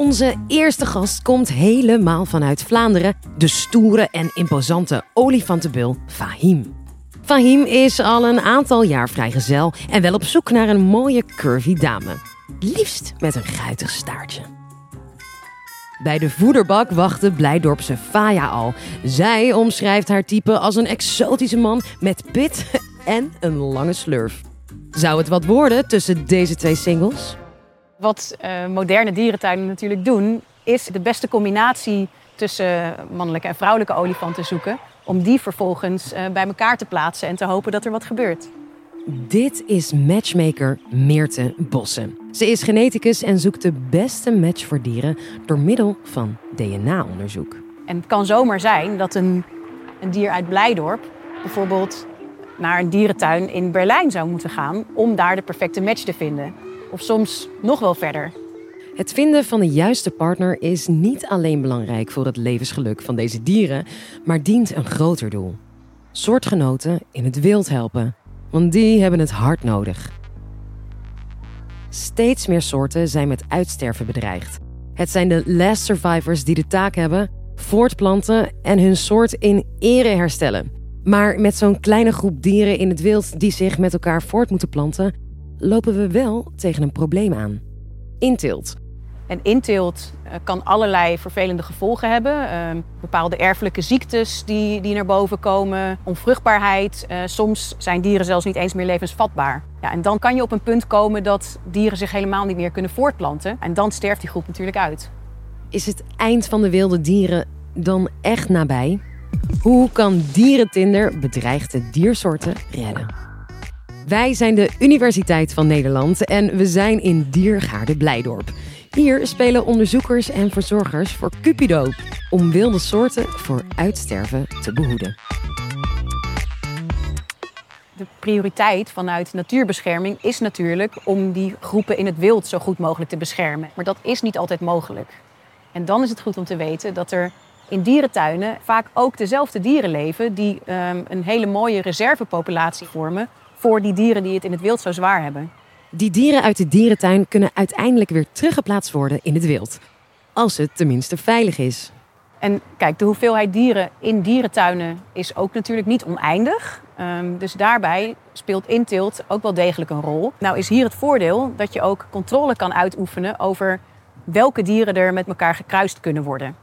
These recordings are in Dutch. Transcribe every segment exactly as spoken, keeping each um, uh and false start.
Onze eerste gast komt helemaal vanuit Vlaanderen, de stoere en imposante olifantenbul Fahim. Fahim is al een aantal jaar vrijgezel en wel op zoek naar een mooie curvy dame. Liefst met een guitig staartje. Bij de voederbak wacht de Blijdorpse Faya al. Zij omschrijft haar type als een exotische man met pit en een lange slurf. Zou het wat worden tussen deze twee singles? Wat uh, moderne dierentuinen natuurlijk doen, is de beste combinatie tussen mannelijke en vrouwelijke olifanten zoeken, om die vervolgens uh, bij elkaar te plaatsen en te hopen dat er wat gebeurt. Dit is matchmaker Mirte Bosse. Ze is geneticus en zoekt de beste match voor dieren door middel van D N A-onderzoek. En het kan zomaar zijn dat een, een dier uit Blijdorp bijvoorbeeld naar een dierentuin in Berlijn zou moeten gaan om daar de perfecte match te vinden. Of soms nog wel verder. Het vinden van de juiste partner is niet alleen belangrijk voor het levensgeluk van deze dieren, maar dient een groter doel. Soortgenoten in het wild helpen, want die hebben het hard nodig. Steeds meer soorten zijn met uitsterven bedreigd. Het zijn de last survivors die de taak hebben voortplanten en hun soort in ere herstellen. Maar met zo'n kleine groep dieren in het wild die zich met elkaar voort moeten planten, lopen we wel tegen een probleem aan. Inteelt. En inteelt kan allerlei vervelende gevolgen hebben. Uh, bepaalde erfelijke ziektes die, die naar boven komen, onvruchtbaarheid. Uh, soms zijn dieren zelfs niet eens meer levensvatbaar. Ja, en dan kan je op een punt komen dat dieren zich helemaal niet meer kunnen voortplanten. En dan sterft die groep natuurlijk uit. Is het eind van de wilde dieren dan echt nabij? Hoe kan DierenTinder bedreigde diersoorten redden? Wij zijn de Universiteit van Nederland en we zijn in Diergaarde Blijdorp. Hier spelen onderzoekers en verzorgers voor Cupido om wilde soorten voor uitsterven te behoeden. De prioriteit vanuit natuurbescherming is natuurlijk om die groepen in het wild zo goed mogelijk te beschermen. Maar dat is niet altijd mogelijk. En dan is het goed om te weten dat er in dierentuinen vaak ook dezelfde dieren leven die um, een hele mooie reservepopulatie vormen voor die dieren die het in het wild zo zwaar hebben. Die dieren uit de dierentuin kunnen uiteindelijk weer teruggeplaatst worden in het wild. Als het tenminste veilig is. En kijk, de hoeveelheid dieren in dierentuinen is ook natuurlijk niet oneindig. Um, dus daarbij speelt inteelt ook wel degelijk een rol. Nou is hier het voordeel dat je ook controle kan uitoefenen over welke dieren er met elkaar gekruist kunnen worden.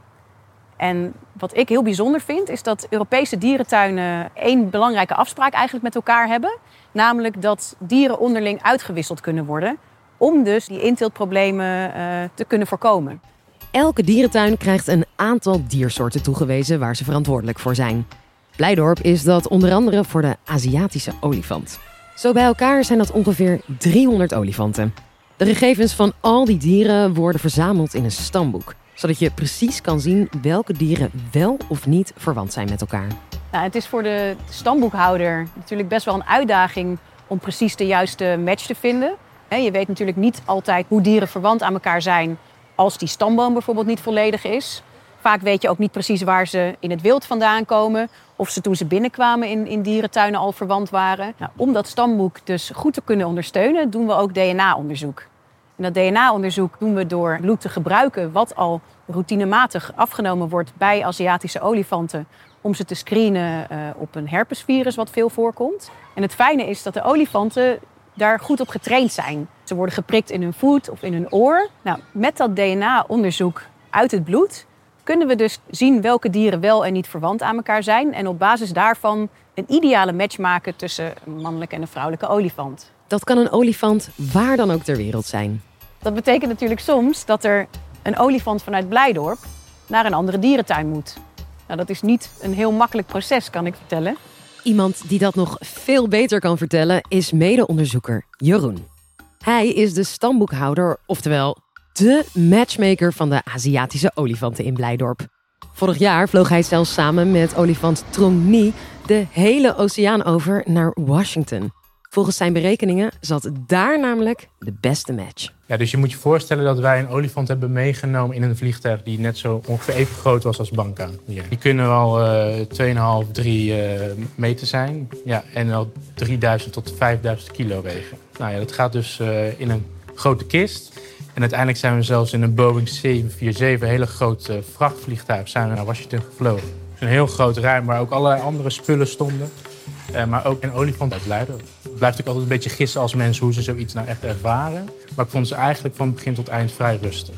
En wat ik heel bijzonder vind, is dat Europese dierentuinen één belangrijke afspraak eigenlijk met elkaar hebben. Namelijk dat dieren onderling uitgewisseld kunnen worden, om dus die inteeltproblemen uh, te kunnen voorkomen. Elke dierentuin krijgt een aantal diersoorten toegewezen waar ze verantwoordelijk voor zijn. Blijdorp is dat onder andere voor de Aziatische olifant. Zo bij elkaar zijn dat ongeveer driehonderd olifanten. De gegevens van al die dieren worden verzameld in een stamboek, zodat je precies kan zien welke dieren wel of niet verwant zijn met elkaar. Nou, het is voor de stamboekhouder natuurlijk best wel een uitdaging om precies de juiste match te vinden. Je weet natuurlijk niet altijd hoe dieren verwant aan elkaar zijn als die stamboom bijvoorbeeld niet volledig is. Vaak weet je ook niet precies waar ze in het wild vandaan komen, of ze toen ze binnenkwamen in, in dierentuinen al verwant waren. Nou, om dat stamboek dus goed te kunnen ondersteunen, doen we ook D N A-onderzoek. En dat D N A-onderzoek doen we door bloed te gebruiken wat al routinematig afgenomen wordt bij Aziatische olifanten, om ze te screenen uh, op een herpesvirus wat veel voorkomt. En het fijne is dat de olifanten daar goed op getraind zijn. Ze worden geprikt in hun voet of in hun oor. Nou, met dat D N A-onderzoek uit het bloed kunnen we dus zien welke dieren wel en niet verwant aan elkaar zijn en op basis daarvan een ideale match maken tussen een mannelijke en een vrouwelijke olifant. Dat kan een olifant waar dan ook ter wereld zijn. Dat betekent natuurlijk soms dat er een olifant vanuit Blijdorp naar een andere dierentuin moet. Nou, dat is niet een heel makkelijk proces, kan ik vertellen. Iemand die dat nog veel beter kan vertellen is mede-onderzoeker Jeroen. Hij is de stamboekhouder, oftewel de matchmaker van de Aziatische olifanten in Blijdorp. Vorig jaar vloog hij zelfs samen met olifant Trong Ni de hele oceaan over naar Washington. Volgens zijn berekeningen zat daar namelijk de beste match. Ja, dus je moet je voorstellen dat wij een olifant hebben meegenomen in een vliegtuig die net zo ongeveer even groot was als Banka. Ja. Die kunnen wel uh, twee komma vijf, drie uh, meter zijn. Ja, en wel drieduizend tot vijfduizend kilo wegen. Nou ja, dat gaat dus uh, in een grote kist. En uiteindelijk zijn we zelfs in een Boeing zeven vier zeven, een hele groot uh, vrachtvliegtuig, zijn we naar Washington gevlogen. Dus een heel groot ruim waar ook allerlei andere spullen stonden. Uh, maar ook een olifant uit Leiden. Het blijft ook altijd een beetje gissen als mensen hoe ze zoiets nou echt ervaren. Maar ik vond ze eigenlijk van begin tot eind vrij rustig.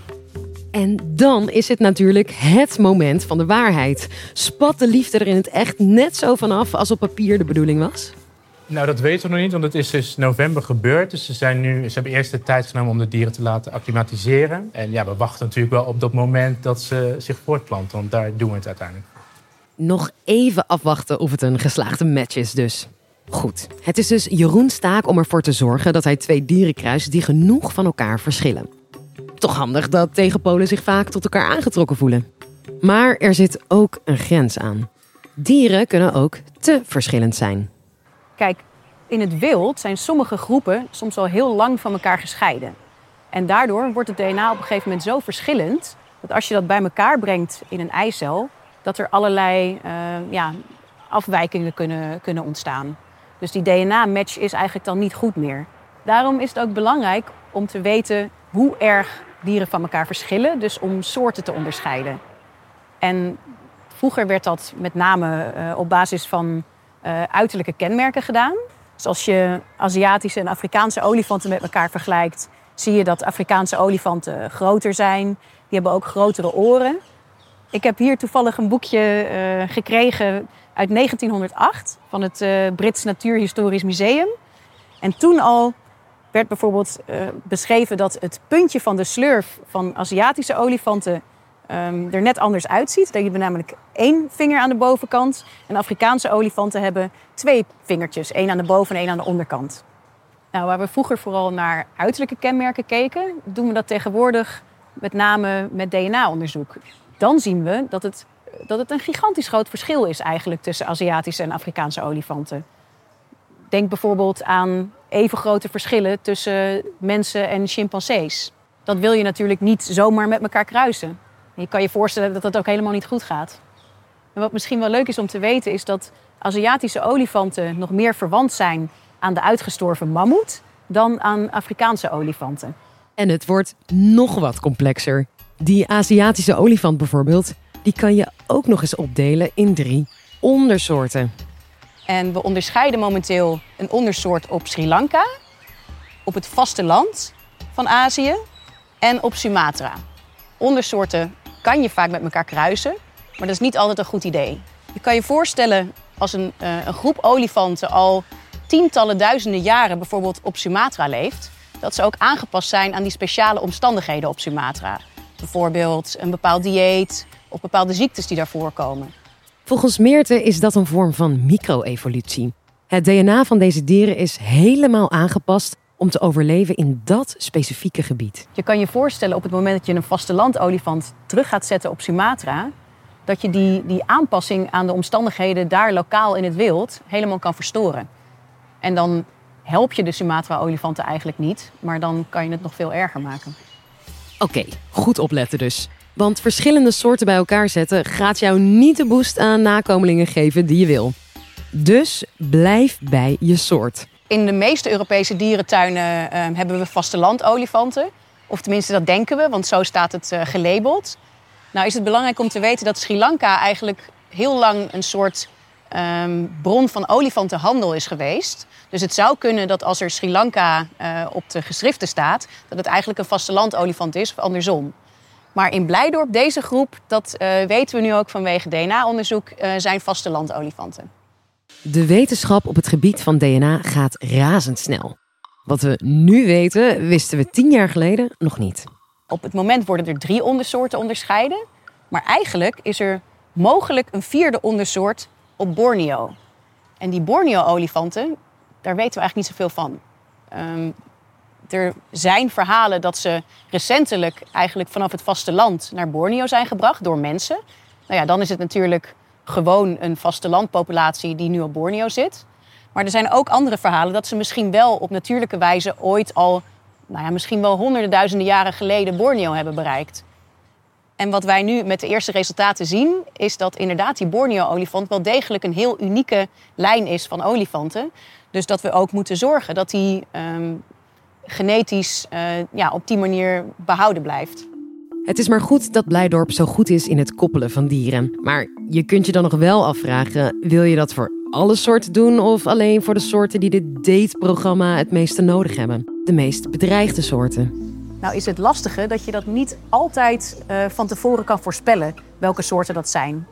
En dan is het natuurlijk het moment van de waarheid. Spat de liefde er in het echt net zo vanaf als op papier de bedoeling was? Nou, dat weten we nog niet, want het is dus november gebeurd. Dus ze, zijn nu, ze hebben eerst de tijd genomen om de dieren te laten acclimatiseren. En ja, we wachten natuurlijk wel op dat moment dat ze zich voortplanten. Want daar doen we het uiteindelijk. Nog even afwachten of het een geslaagde match is dus. Goed, het is dus Jeroens taak om ervoor te zorgen dat hij twee dieren kruist die genoeg van elkaar verschillen. Toch handig dat tegenpolen zich vaak tot elkaar aangetrokken voelen. Maar er zit ook een grens aan. Dieren kunnen ook te verschillend zijn. Kijk, in het wild zijn sommige groepen soms al heel lang van elkaar gescheiden. En daardoor wordt het D N A op een gegeven moment zo verschillend dat als je dat bij elkaar brengt in een eicel, dat er allerlei uh, ja, afwijkingen kunnen, kunnen ontstaan. Dus die D N A-match is eigenlijk dan niet goed meer. Daarom is het ook belangrijk om te weten hoe erg dieren van elkaar verschillen, dus om soorten te onderscheiden. En vroeger werd dat met name uh, op basis van uh, uiterlijke kenmerken gedaan. Dus als je Aziatische en Afrikaanse olifanten met elkaar vergelijkt, zie je dat Afrikaanse olifanten groter zijn. Die hebben ook grotere oren. Ik heb hier toevallig een boekje uh, gekregen uit negentienhonderdacht van het uh, Brits Natuurhistorisch Museum. En toen al werd bijvoorbeeld uh, beschreven dat het puntje van de slurf van Aziatische olifanten um, er net anders uitziet. Die hebben namelijk één vinger aan de bovenkant. En Afrikaanse olifanten hebben twee vingertjes. Eén aan de boven- en één aan de onderkant. Nou, waar we vroeger vooral naar uiterlijke kenmerken keken, doen we dat tegenwoordig met name met D N A-onderzoek. Dan zien we dat het, dat het een gigantisch groot verschil is eigenlijk tussen Aziatische en Afrikaanse olifanten. Denk bijvoorbeeld aan even grote verschillen tussen mensen en chimpansees. Dat wil je natuurlijk niet zomaar met elkaar kruisen. En je kan je voorstellen dat dat ook helemaal niet goed gaat. En wat misschien wel leuk is om te weten is dat Aziatische olifanten nog meer verwant zijn aan de uitgestorven mammoet dan aan Afrikaanse olifanten. En het wordt nog wat complexer. Die Aziatische olifant bijvoorbeeld, die kan je ook nog eens opdelen in drie ondersoorten. En we onderscheiden momenteel een ondersoort op Sri Lanka, op het vasteland van Azië en op Sumatra. Ondersoorten kan je vaak met elkaar kruisen, maar dat is niet altijd een goed idee. Je kan je voorstellen als een, uh, een groep olifanten al tientallen duizenden jaren bijvoorbeeld op Sumatra leeft, dat ze ook aangepast zijn aan die speciale omstandigheden op Sumatra. Bijvoorbeeld een bepaald dieet of bepaalde ziektes die daar voorkomen. Volgens Mirte is dat een vorm van micro-evolutie. Het D N A van deze dieren is helemaal aangepast om te overleven in dat specifieke gebied. Je kan je voorstellen op het moment dat je een vastelandolifant terug gaat zetten op Sumatra, dat je die, die aanpassing aan de omstandigheden daar lokaal in het wild helemaal kan verstoren. En dan help je de Sumatra-olifanten eigenlijk niet, maar dan kan je het nog veel erger maken. Oké, okay, goed opletten dus. Want verschillende soorten bij elkaar zetten gaat jou niet de boost aan nakomelingen geven die je wil. Dus blijf bij je soort. In de meeste Europese dierentuinen eh, hebben we vastelandolifanten. Of tenminste, dat denken we, want zo staat het eh, gelabeld. Nou is het belangrijk om te weten dat Sri Lanka eigenlijk heel lang een soort eh, bron van olifantenhandel is geweest. Dus het zou kunnen dat als er Sri Lanka uh, op de geschriften staat, dat het eigenlijk een vastelandolifant is of andersom. Maar in Blijdorp, deze groep, dat uh, weten we nu ook vanwege D N A-onderzoek, uh, zijn vastelandolifanten. De wetenschap op het gebied van D N A gaat razendsnel. Wat we nu weten, wisten we tien jaar geleden nog niet. Op het moment worden er drie ondersoorten onderscheiden. Maar eigenlijk is er mogelijk een vierde ondersoort op Borneo. En die Borneo-olifanten, daar weten we eigenlijk niet zoveel van. Um, er zijn verhalen dat ze recentelijk eigenlijk vanaf het vasteland naar Borneo zijn gebracht door mensen. Nou ja, dan is het natuurlijk gewoon een vastelandpopulatie die nu op Borneo zit. Maar er zijn ook andere verhalen dat ze misschien wel op natuurlijke wijze ooit al, nou ja, misschien wel honderden duizenden jaren geleden Borneo hebben bereikt. En wat wij nu met de eerste resultaten zien, is dat inderdaad die Borneo-olifant wel degelijk een heel unieke lijn is van olifanten. Dus dat we ook moeten zorgen dat die um, genetisch uh, ja, op die manier behouden blijft. Het is maar goed dat Blijdorp zo goed is in het koppelen van dieren. Maar je kunt je dan nog wel afvragen, wil je dat voor alle soorten doen of alleen voor de soorten die dit dateprogramma het meeste nodig hebben? De meest bedreigde soorten. Nou is het lastige dat je dat niet altijd uh, van tevoren kan voorspellen welke soorten dat zijn.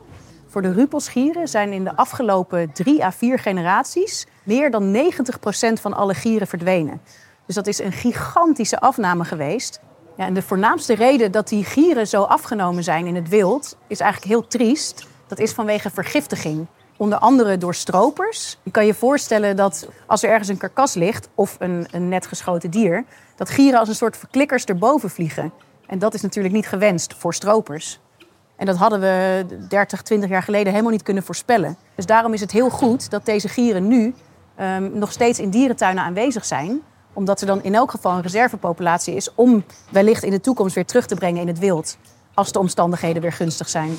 Voor de rupelsgieren zijn in de afgelopen drie à vier generaties meer dan negentig procent van alle gieren verdwenen. Dus dat is een gigantische afname geweest. Ja, en de voornaamste reden dat die gieren zo afgenomen zijn in het wild is eigenlijk heel triest. Dat is vanwege vergiftiging. Onder andere door stropers. Je kan je voorstellen dat als er ergens een karkas ligt of een, een net geschoten dier, dat gieren als een soort verklikkers erboven vliegen. En dat is natuurlijk niet gewenst voor stropers. En dat hadden we dertig, twintig jaar geleden helemaal niet kunnen voorspellen. Dus daarom is het heel goed dat deze gieren nu um, nog steeds in dierentuinen aanwezig zijn. Omdat er dan in elk geval een reservepopulatie is om wellicht in de toekomst weer terug te brengen in het wild. Als de omstandigheden weer gunstig zijn.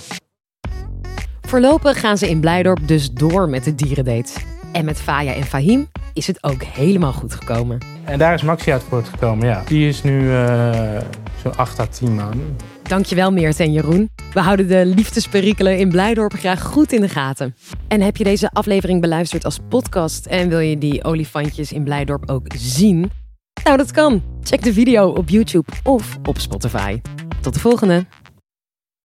Voorlopig gaan ze in Blijdorp dus door met de dierendate. En met Faya en Fahim is het ook helemaal goed gekomen. En daar is Maxi uit voortgekomen, ja. Die is nu uh, zo'n acht à tien maanden. Dankjewel Mirte en Jeroen. We houden de liefdesperikelen in Blijdorp graag goed in de gaten. En heb je deze aflevering beluisterd als podcast en wil je die olifantjes in Blijdorp ook zien? Nou, dat kan. Check de video op YouTube of op Spotify. Tot de volgende!